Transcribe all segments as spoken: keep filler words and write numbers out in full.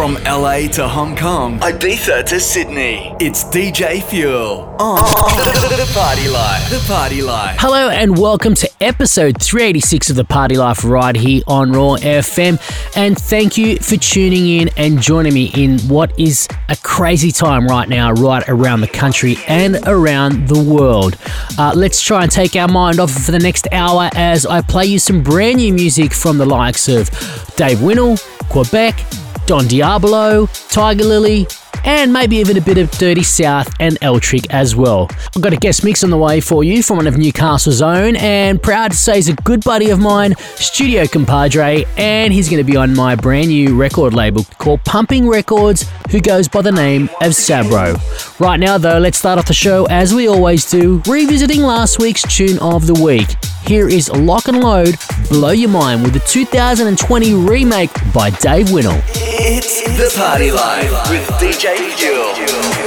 From L A to Hong Kong, Ibiza to Sydney, it's D J Fuel on the, the Party Life. The Party Life. Hello and welcome to episode three eighty-six of The Party Life right here on Raw F M. And thank you for tuning in and joining me in what is a crazy time right now, right around the country and around the world. Uh, let's try and take our mind off for the next hour as I play you some brand new music from the likes of Dave Winnell, Quebec, Don Diablo, Tiger Lily, and maybe even a bit of Dirty South and Eltrick as well. I've got a guest mix on the way for you from one of Newcastle's own, and proud to say he's a good buddy of mine, Studio Compadre, and he's going to be on my brand new record label called Pumping Records, who goes by the name of Sabro. Right now though, let's start off the show as we always do, revisiting last week's tune of the week. Here is Lock and Load, Blow Your Mind, with the two thousand twenty remake by Dave Winnell. It's The Party Life with D J Fuel.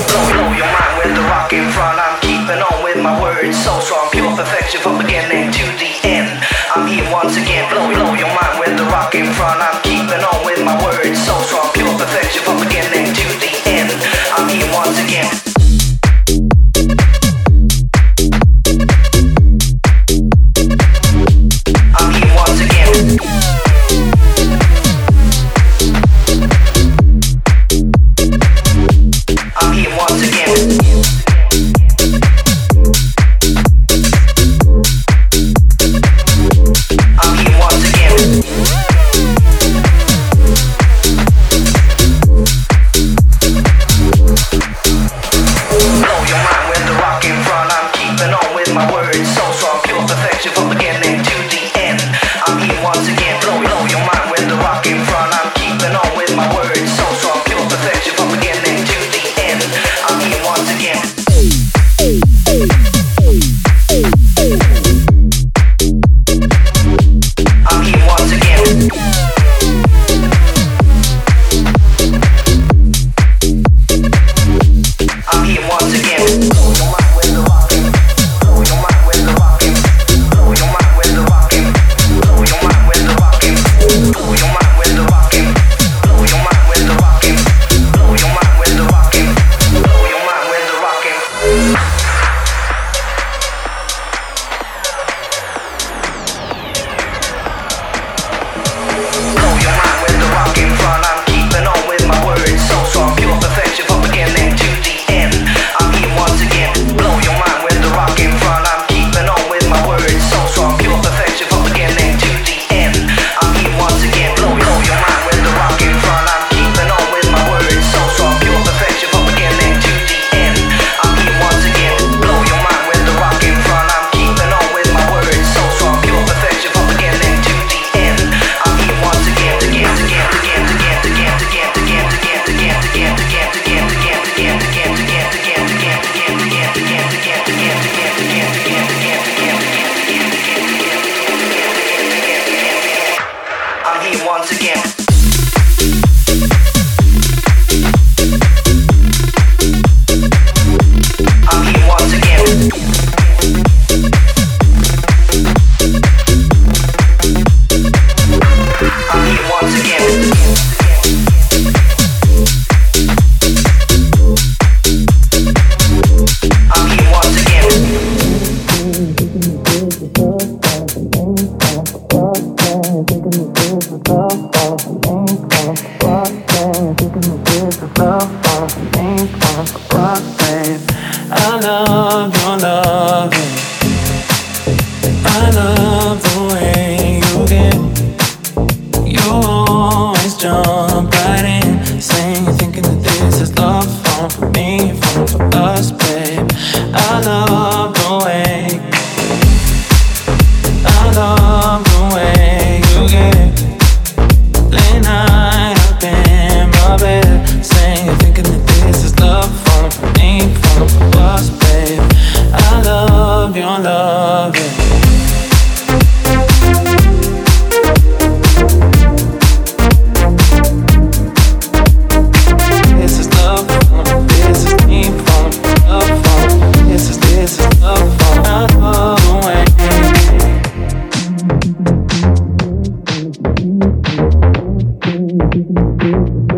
Blow your mind with the rockin' front. I'm keeping on with my words, so strong, pure perfection from beginning to the end. I'm here once again. Blow, blow your mind with the rockin' front. I'm keeping on with my words, so strong, pure perfection from beginning to the end. I'm here once again.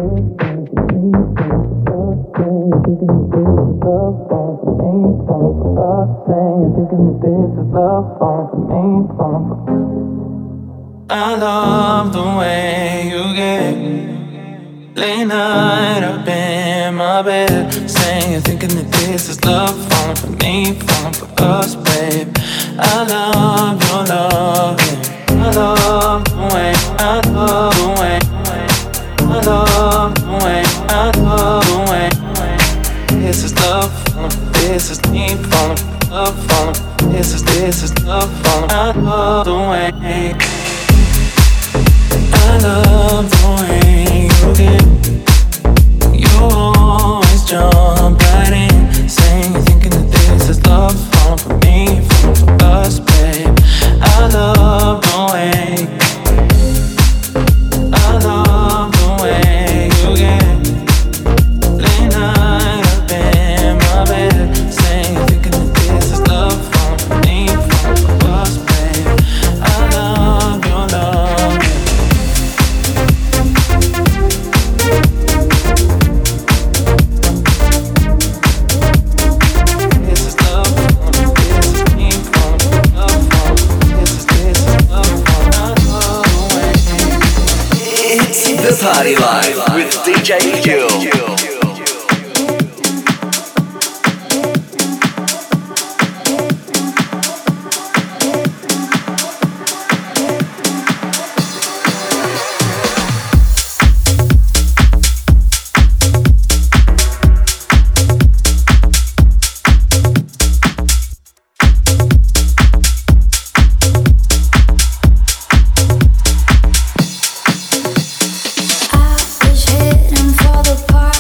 Thank you. I love the way you get late night up in my bed, saying, thinking that this is love, falling for me, falling for us, babe. I love your love, I love the way, I love the way, I love the way, I love the way. This is love, falling for this is me, falling for love, falling for this is this is love, falling. I love the way. I love the way you did. You always jump right in, saying you're thinking that this is love, falling for me, falling for us, babe. I love the way. I love the way you get late night up in my bed, saying you're thinking that this is love, falling for me, falling for us, babe. I love your love. Party Live with D J Fuel. Heading for the park.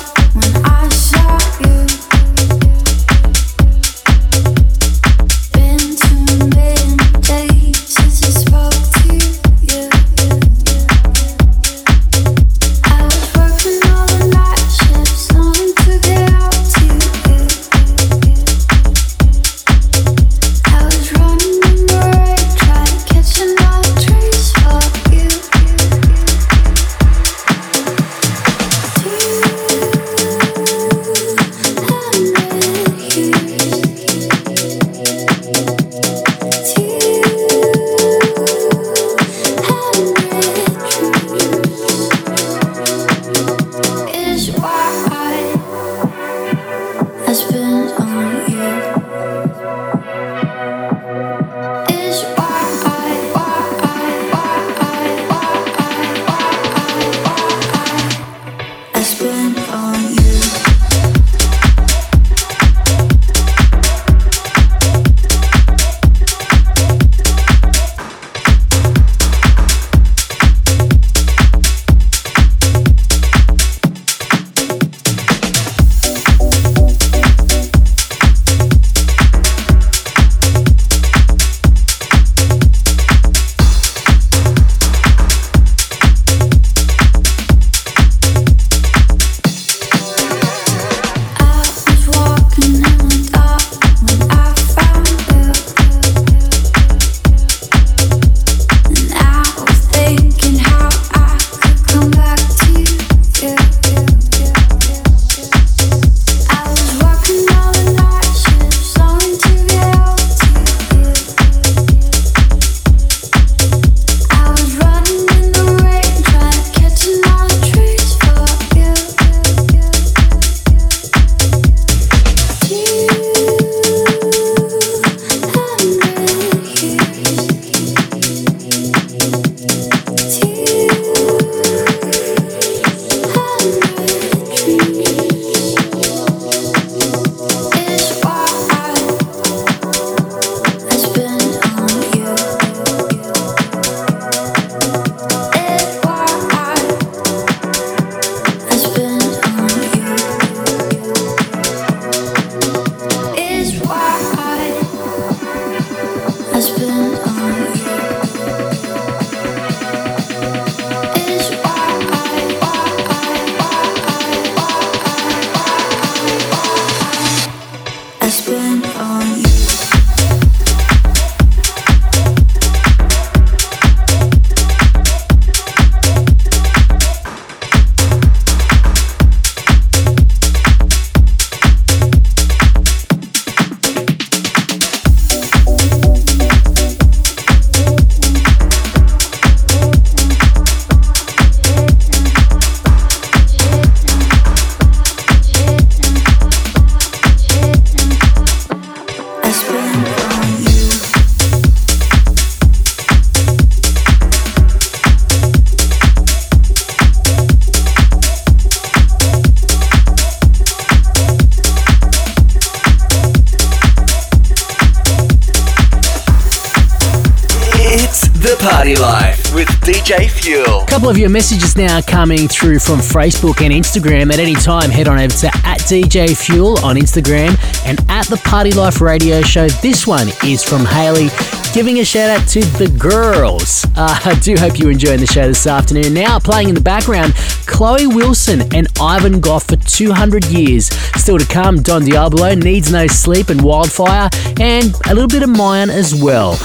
Party Life with D J Fuel. A couple of your messages now coming through from Facebook and Instagram. At any time, head on over to at D J Fuel on Instagram and at the Party Life Radio Show. This one is from Haley, giving a shout out to the girls. Uh, I do hope you're enjoying the show this afternoon. Now playing in the background, Chloe Wilson and Ivan Goff for two hundred years. Still to come, Don Diablo, Needs No Sleep and Wildfire, and a little bit of Mayan as well.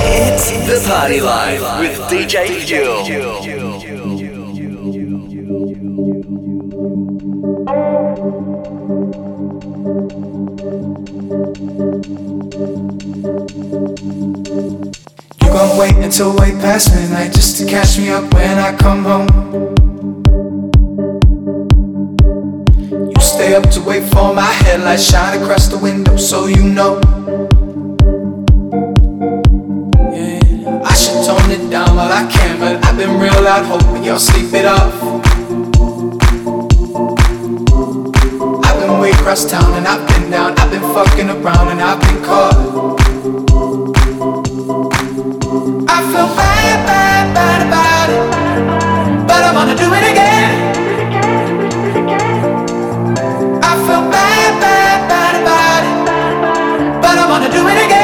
It's the Party Life with D J Fuel. You gon' wait until way past midnight just to catch me up when I come home. You stay up to wait for my headlights shine across the window, so you know. Tone it down while I can, but I've been real loud, hoping y'all sleep it off. I've been way across town and I've been down, I've been fucking around and I've been caught. I feel bad, bad, bad about it, but I wanna do it again. I feel bad, bad, bad about it, but I wanna do it again.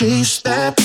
she stepped.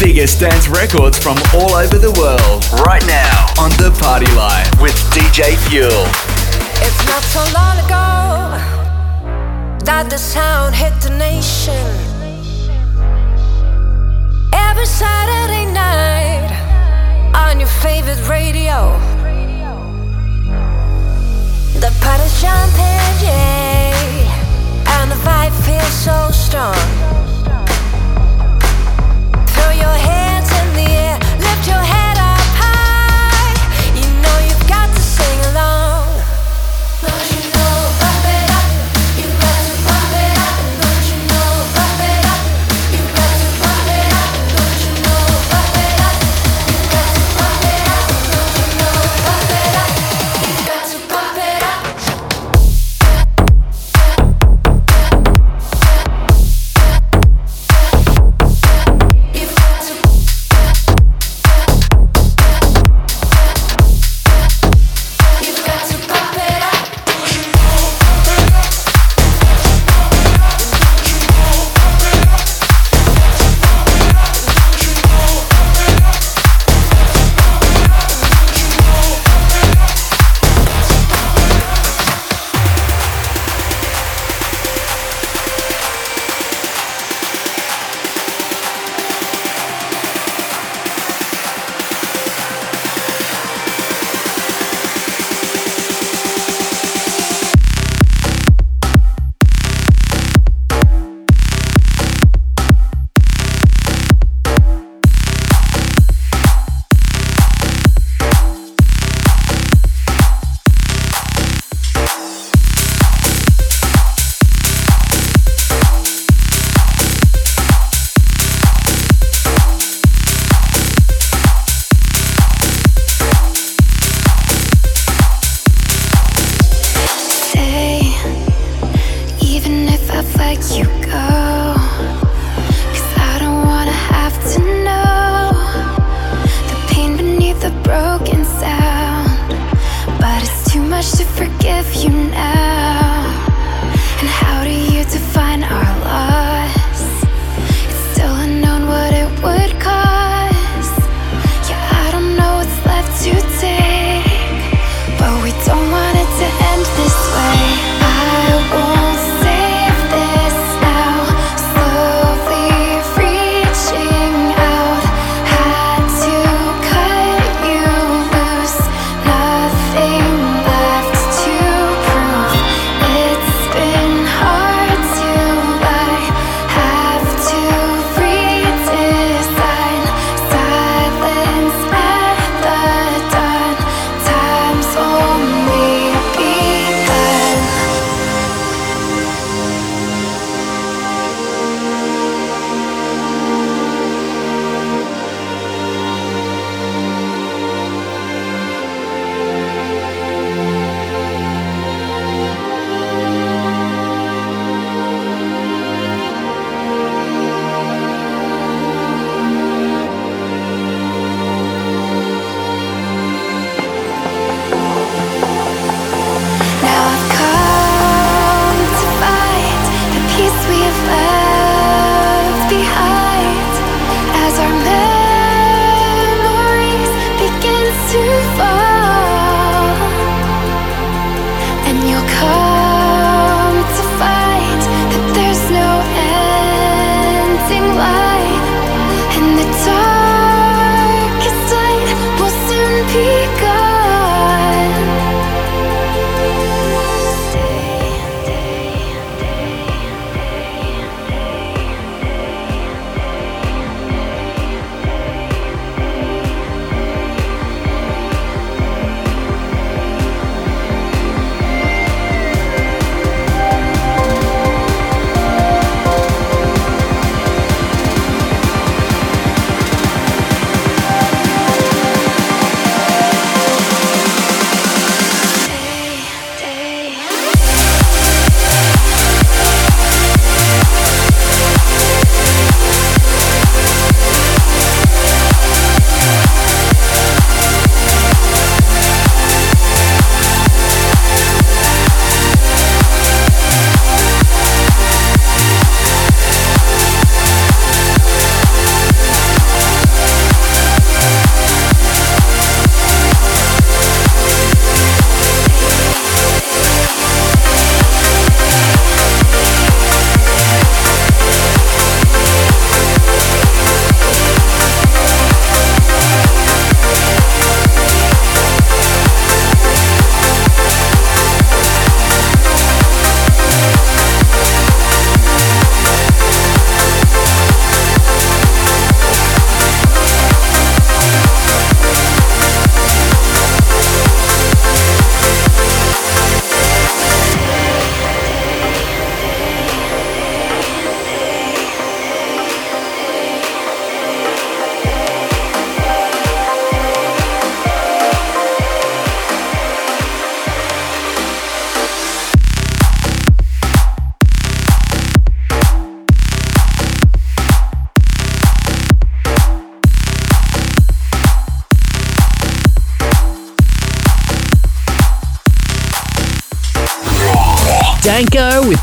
Biggest dance records from all over the world right now on The Party Line with D J Fuel. It's not so long ago that the sound hit the nation. Every Saturday night on your favorite radio. The party's jumping, yeah, and the vibe feels so strong. Throw your hands in the air, lift your head up high. You know you've got to sing along. Don't you know, pump it up, you got to pump it up. Don't you know, pump it up, you got to pump it up. Don't you know, pump it up, you got to pump it up. Don't you know, pump it up, you got to pump it up.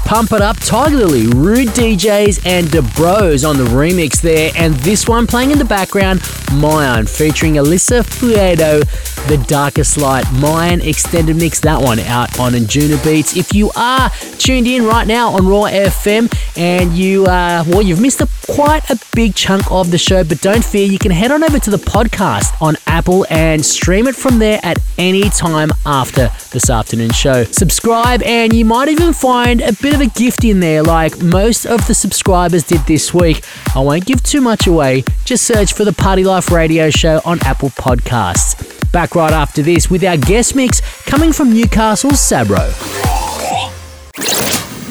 Pump It Up, Tiger Lily, Rude D Js and Da Bros on the remix there. And this one playing in the background, Mayan featuring Alyssa Fuego, The Darkest Light. Mayan extended mix, that one out on Injuna Beats. If you are tuned in right now on Raw F M and you uh, well, you've missed a, quite a big chunk of the show, but don't fear, you can head on over to the podcast on Apple and stream it from there at any time after this afternoon's show. Subscribe and you might even find a bit of a gift in there like most of the subscribers did this week. I won't give too much away. Just search for the Party Life Radio Show on Apple Podcasts. Back right after this with our guest mix coming from Newcastle's Sabro.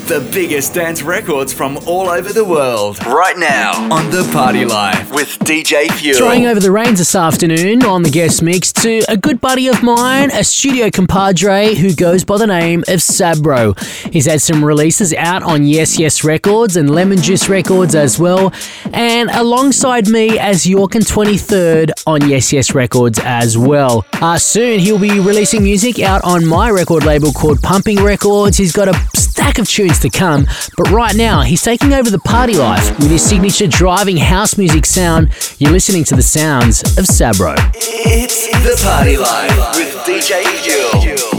The biggest dance records from all over the world right now on The Party Life with D J Fuel. Throwing over the reins this afternoon on the guest mix to a good buddy of mine, a studio compadre who goes by the name of Sabro. He's had some releases out on Yes Yes Records and Lemon Juice Records as well. And alongside me as York and twenty-third on Yes Yes Records as well. Uh, soon he'll be releasing music out on my record label called Pumping Records. He's got a stack of tunes to come, but right now he's taking over the party life with his signature driving house music sound. You're listening to the sounds of Sabro. It's the party life with D J Fuel.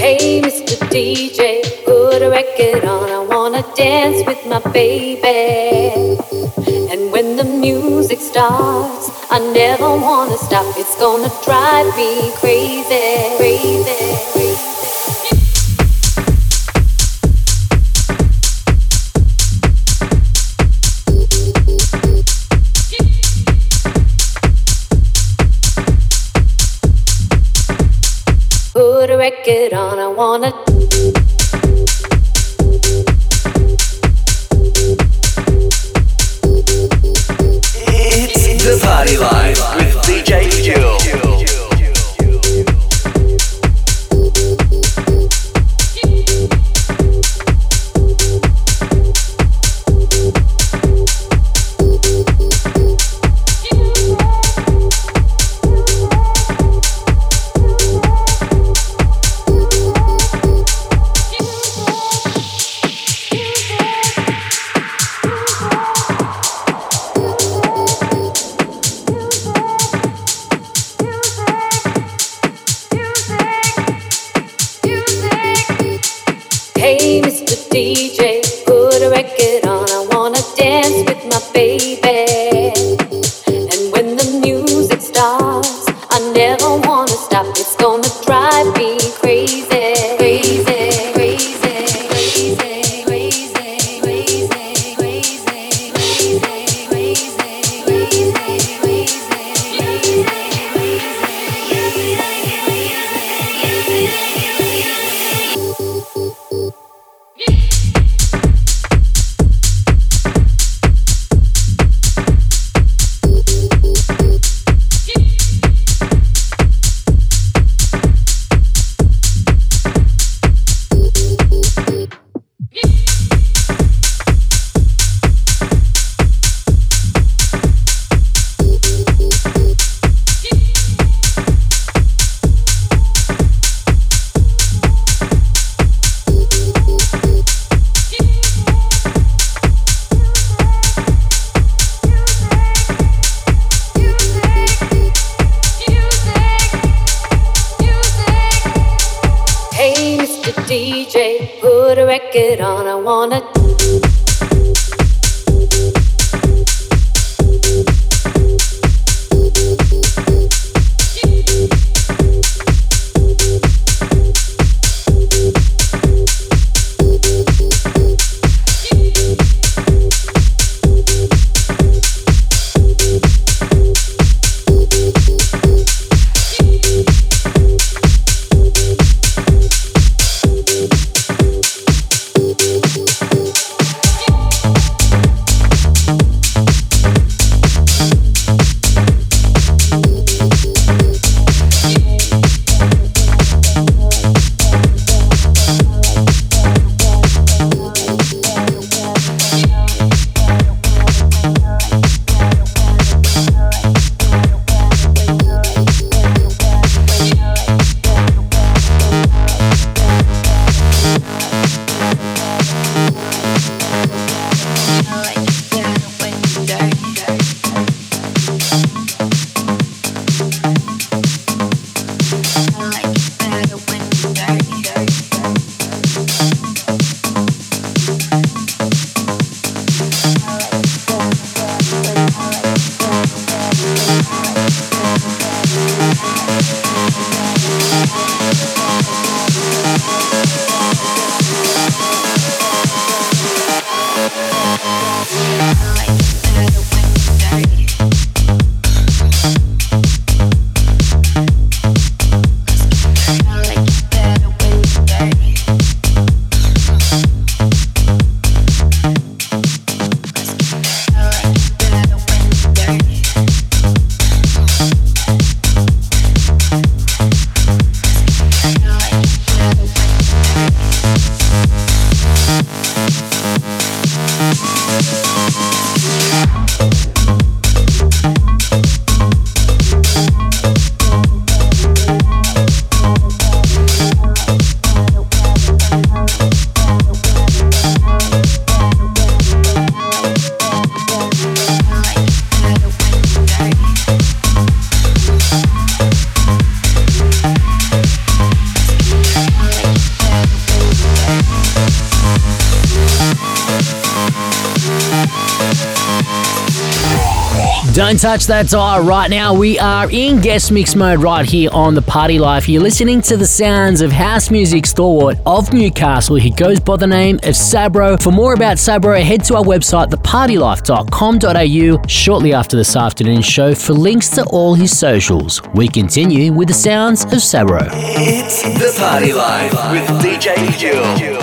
Hey, Mister D J, put a record on. I wanna dance with my baby. And when the music starts, I never wanna stop. It's gonna drive me crazy, crazy, crazy. Put a record on, I wanna It's the Party Live with D J Fuel. Don't touch that tire right now. We are in guest mix mode right here on The Party Life. You're listening to the sounds of house music stalwart of Newcastle. He goes by the name of Sabro. For more about Sabro, head to our website, the party life dot com dot a u, shortly after this afternoon's show for links to all his socials. We continue with the sounds of Sabro. It's The Party Life with D J Fuel. People.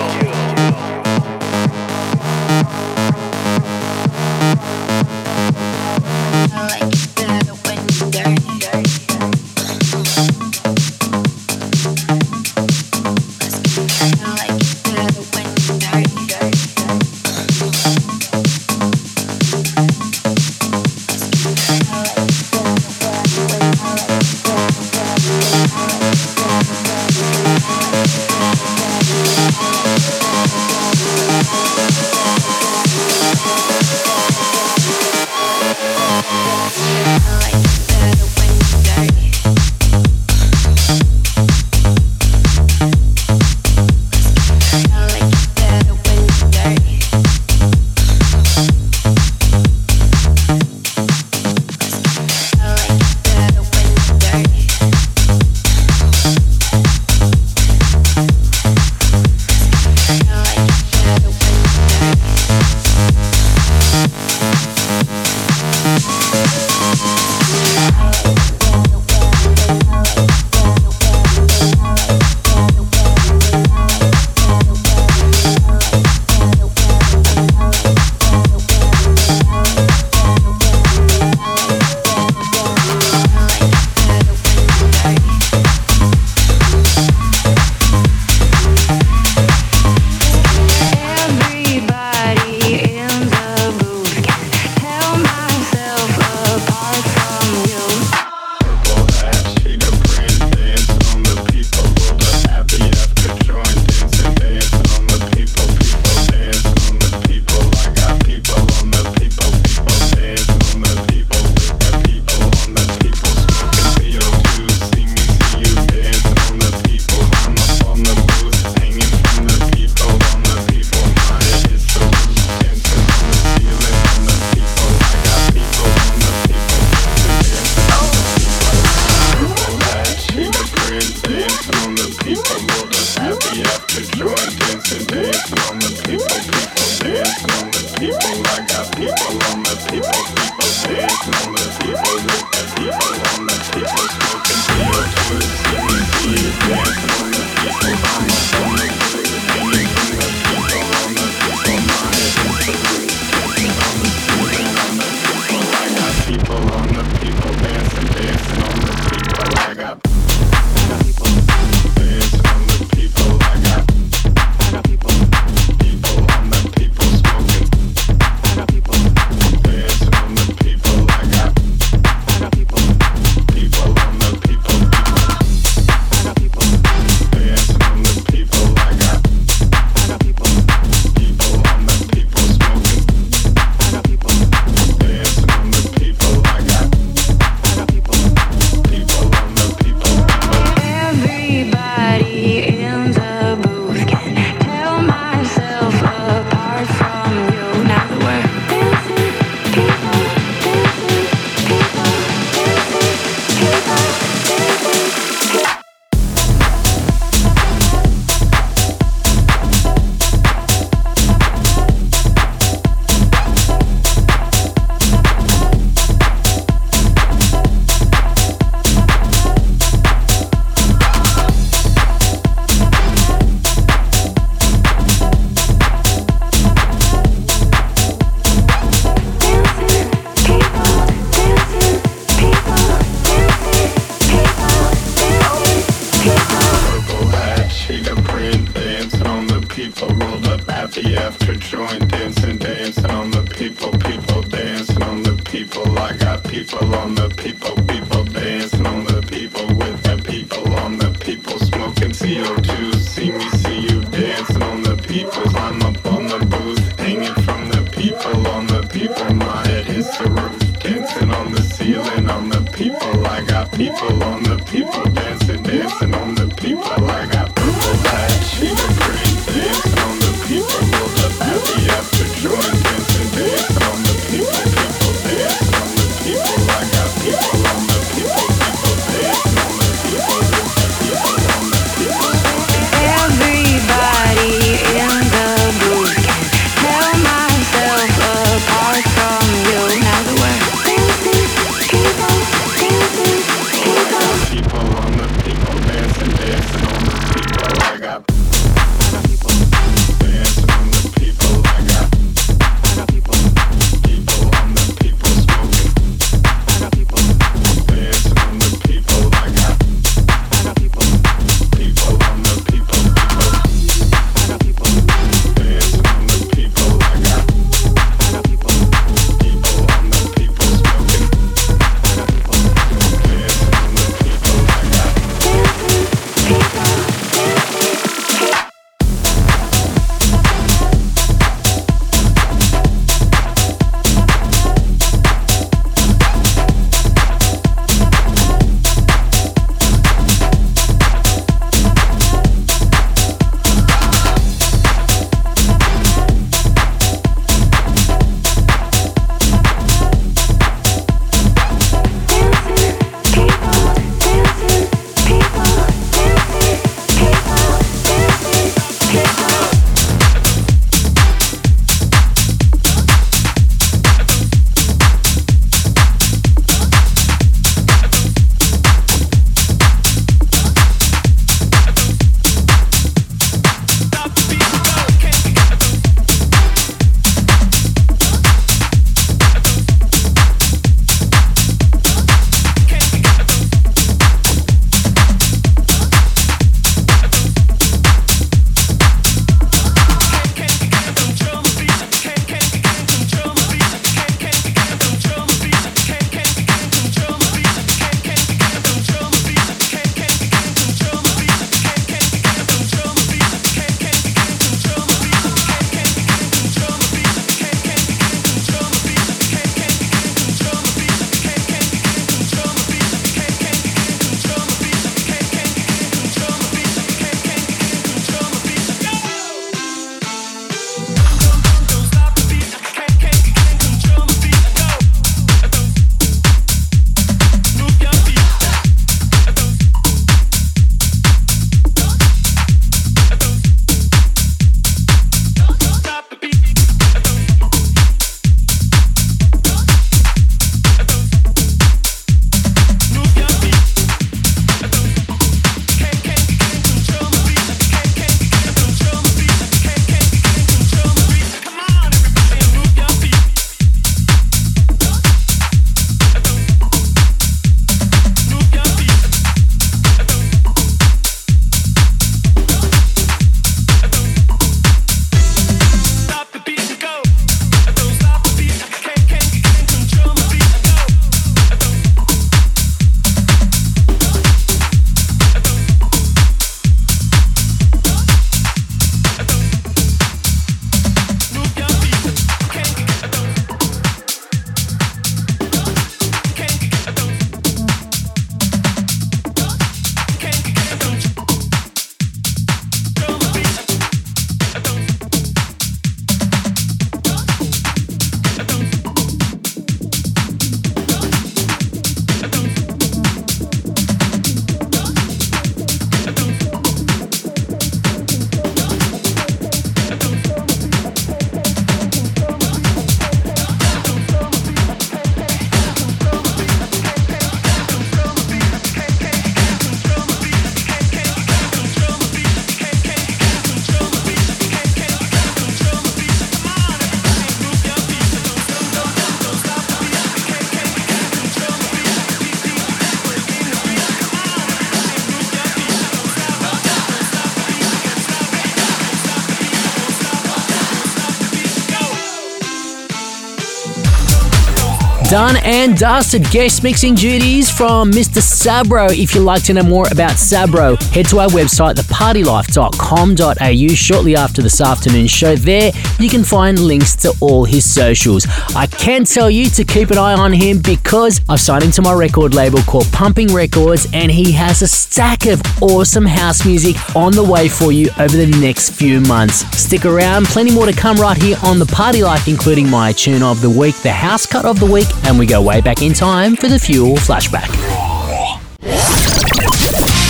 Done and dusted. Guest mixing duties from Mister Sabro. If you'd like to know more about Sabro, head to our website, the party life dot com dot a u. Shortly after this afternoon's show, there you can find links to all his socials. I can tell you to keep an eye on him because I've signed him to my record label called Pumping Records, and he has a stack of awesome house music on the way for you over the next few months. Stick around, plenty more to come right here on The Party Life, including my tune of the week, the house cut of the week, and we go way back in time for the Fuel Flashback.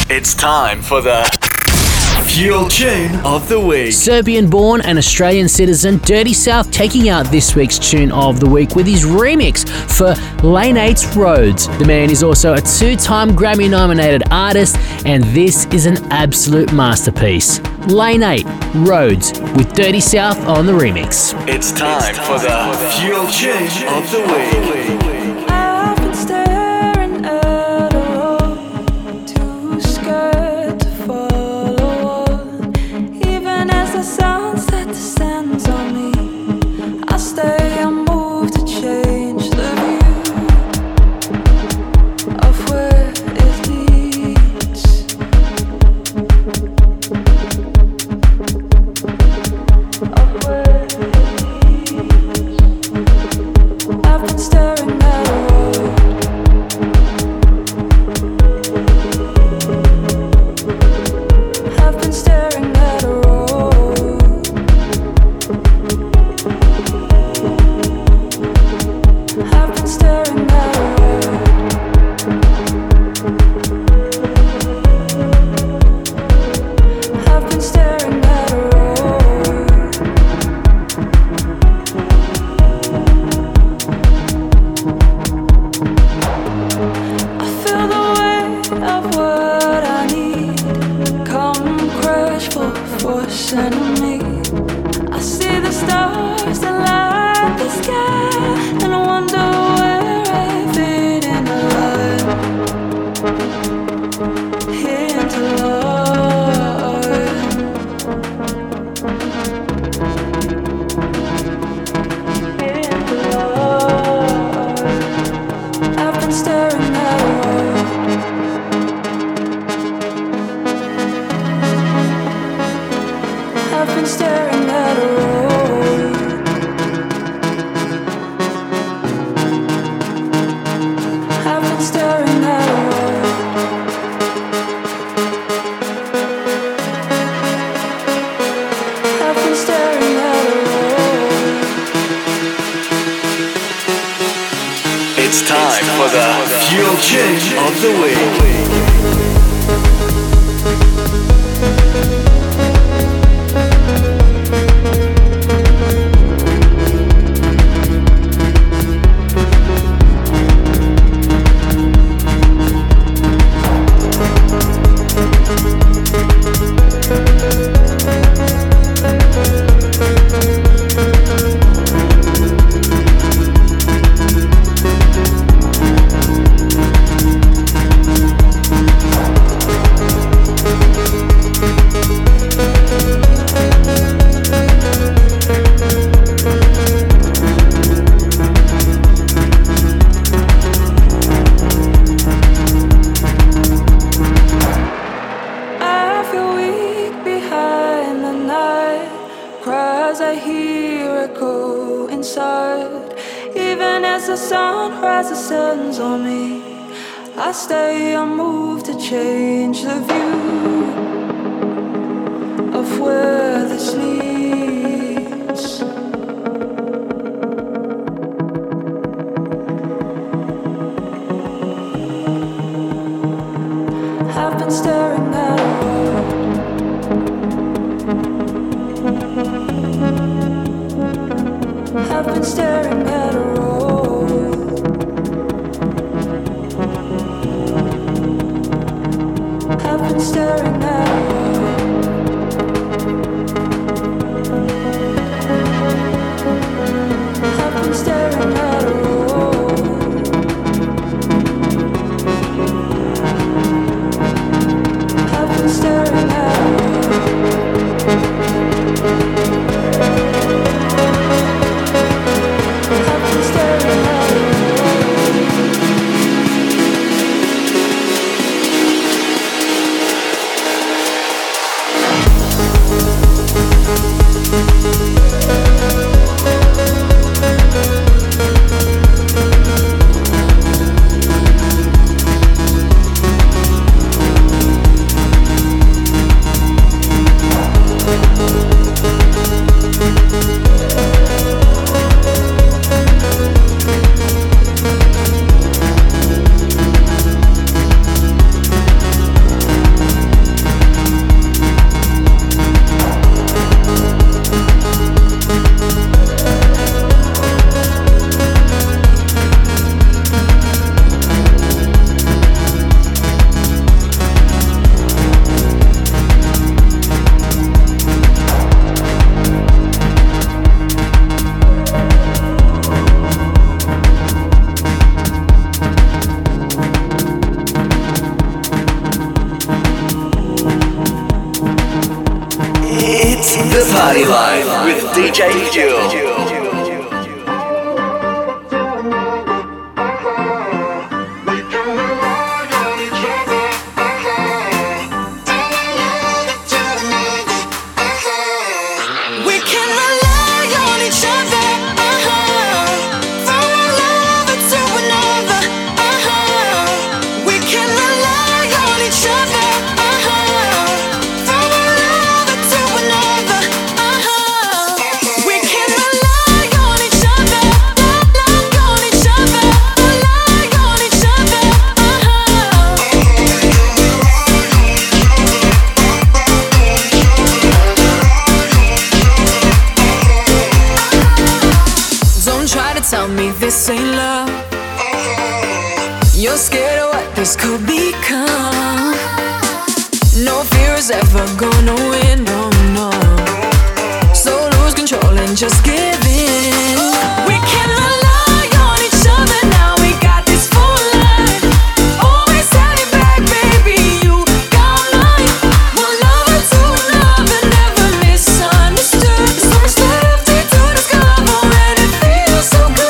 It's time for the Fuel Tune of the Week. Serbian-born and Australian citizen Dirty South taking out this week's Tune of the Week with his remix for Lane eight's Rhodes. The man is also a two-time Grammy-nominated artist, and this is an absolute masterpiece. Lane eight, Rhodes, with Dirty South on the remix. It's time, it's time for the, for the Fuel Tune of the Week. Of the week. Thank you. The Party Live with D J Fuel. This ain't love. You're scared of what this could become. No fear is ever gonna win, no, no. So lose control and just give in. We can rely on each other now. We got this full line. Always had it back, baby. You got mine. One lover, two lover, never misunderstood. So much love to do this cover, and it feels so good.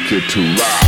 Ticket to Ride. Right.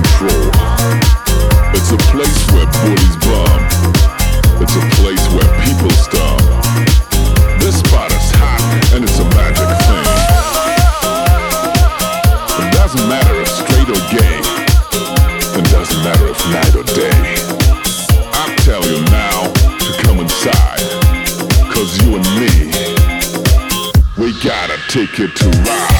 control. It's a place where bullies bomb. It's a place where people stop. This spot is hot and it's a magic thing. It doesn't matter if straight or gay. It doesn't matter if night or day. I tell you now to come inside, 'cause you and me, we gotta take it to ride.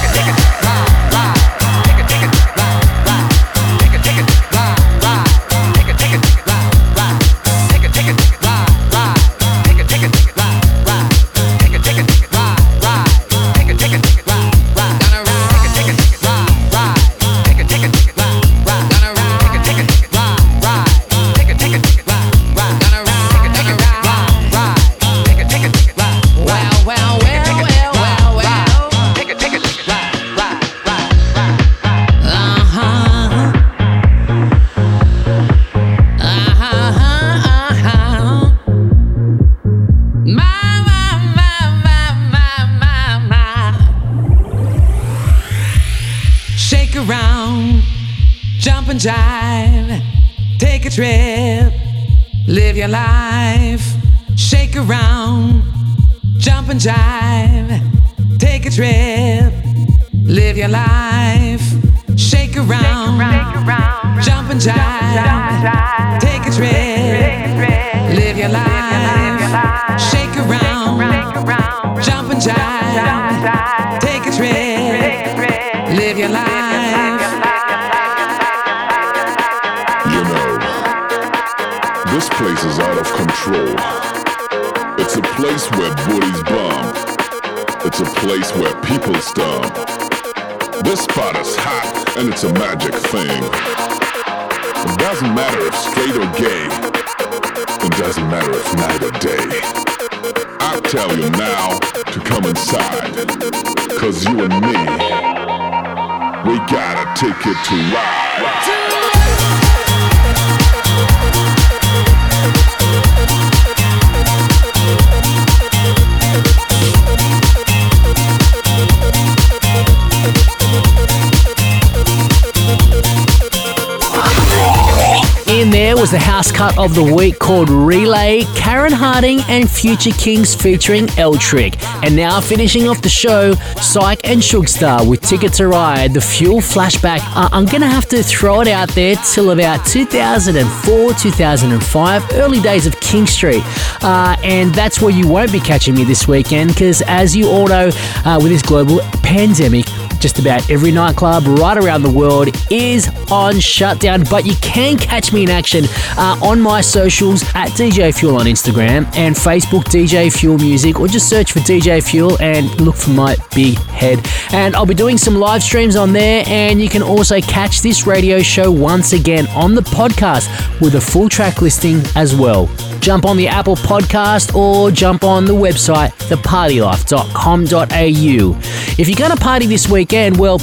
Cut of the week called Relay, Karen Harding and Future Kings featuring Eltrick. And now finishing off the show, Psych and Shugstar with Ticket to Ride, the Fuel flashback. Uh, I'm going to have to throw it out there till about two thousand four, two thousand five, early days of King Street. Uh, and that's where you won't be catching me this weekend, because as you all know, uh, with this global pandemic, just about every nightclub right around the world is on shutdown, but you can catch me in action uh, on my socials at D J Fuel on Instagram and Facebook, D J Fuel Music, or just search for D J Fuel and look for my big head. And I'll be doing some live streams on there, and you can also catch this radio show once again on the podcast with a full track listing as well. Jump on the Apple Podcast or jump on the website, the party life dot com dot a u. If you're going to party this weekend, well,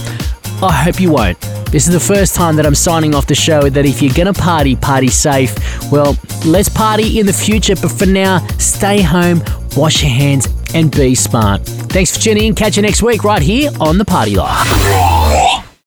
I hope you won't. This is the first time that I'm signing off the show that if you're going to party, party safe. Well, let's party in the future, but for now, stay home, wash your hands, and be smart. Thanks for tuning in. Catch you next week right here on The Party Life.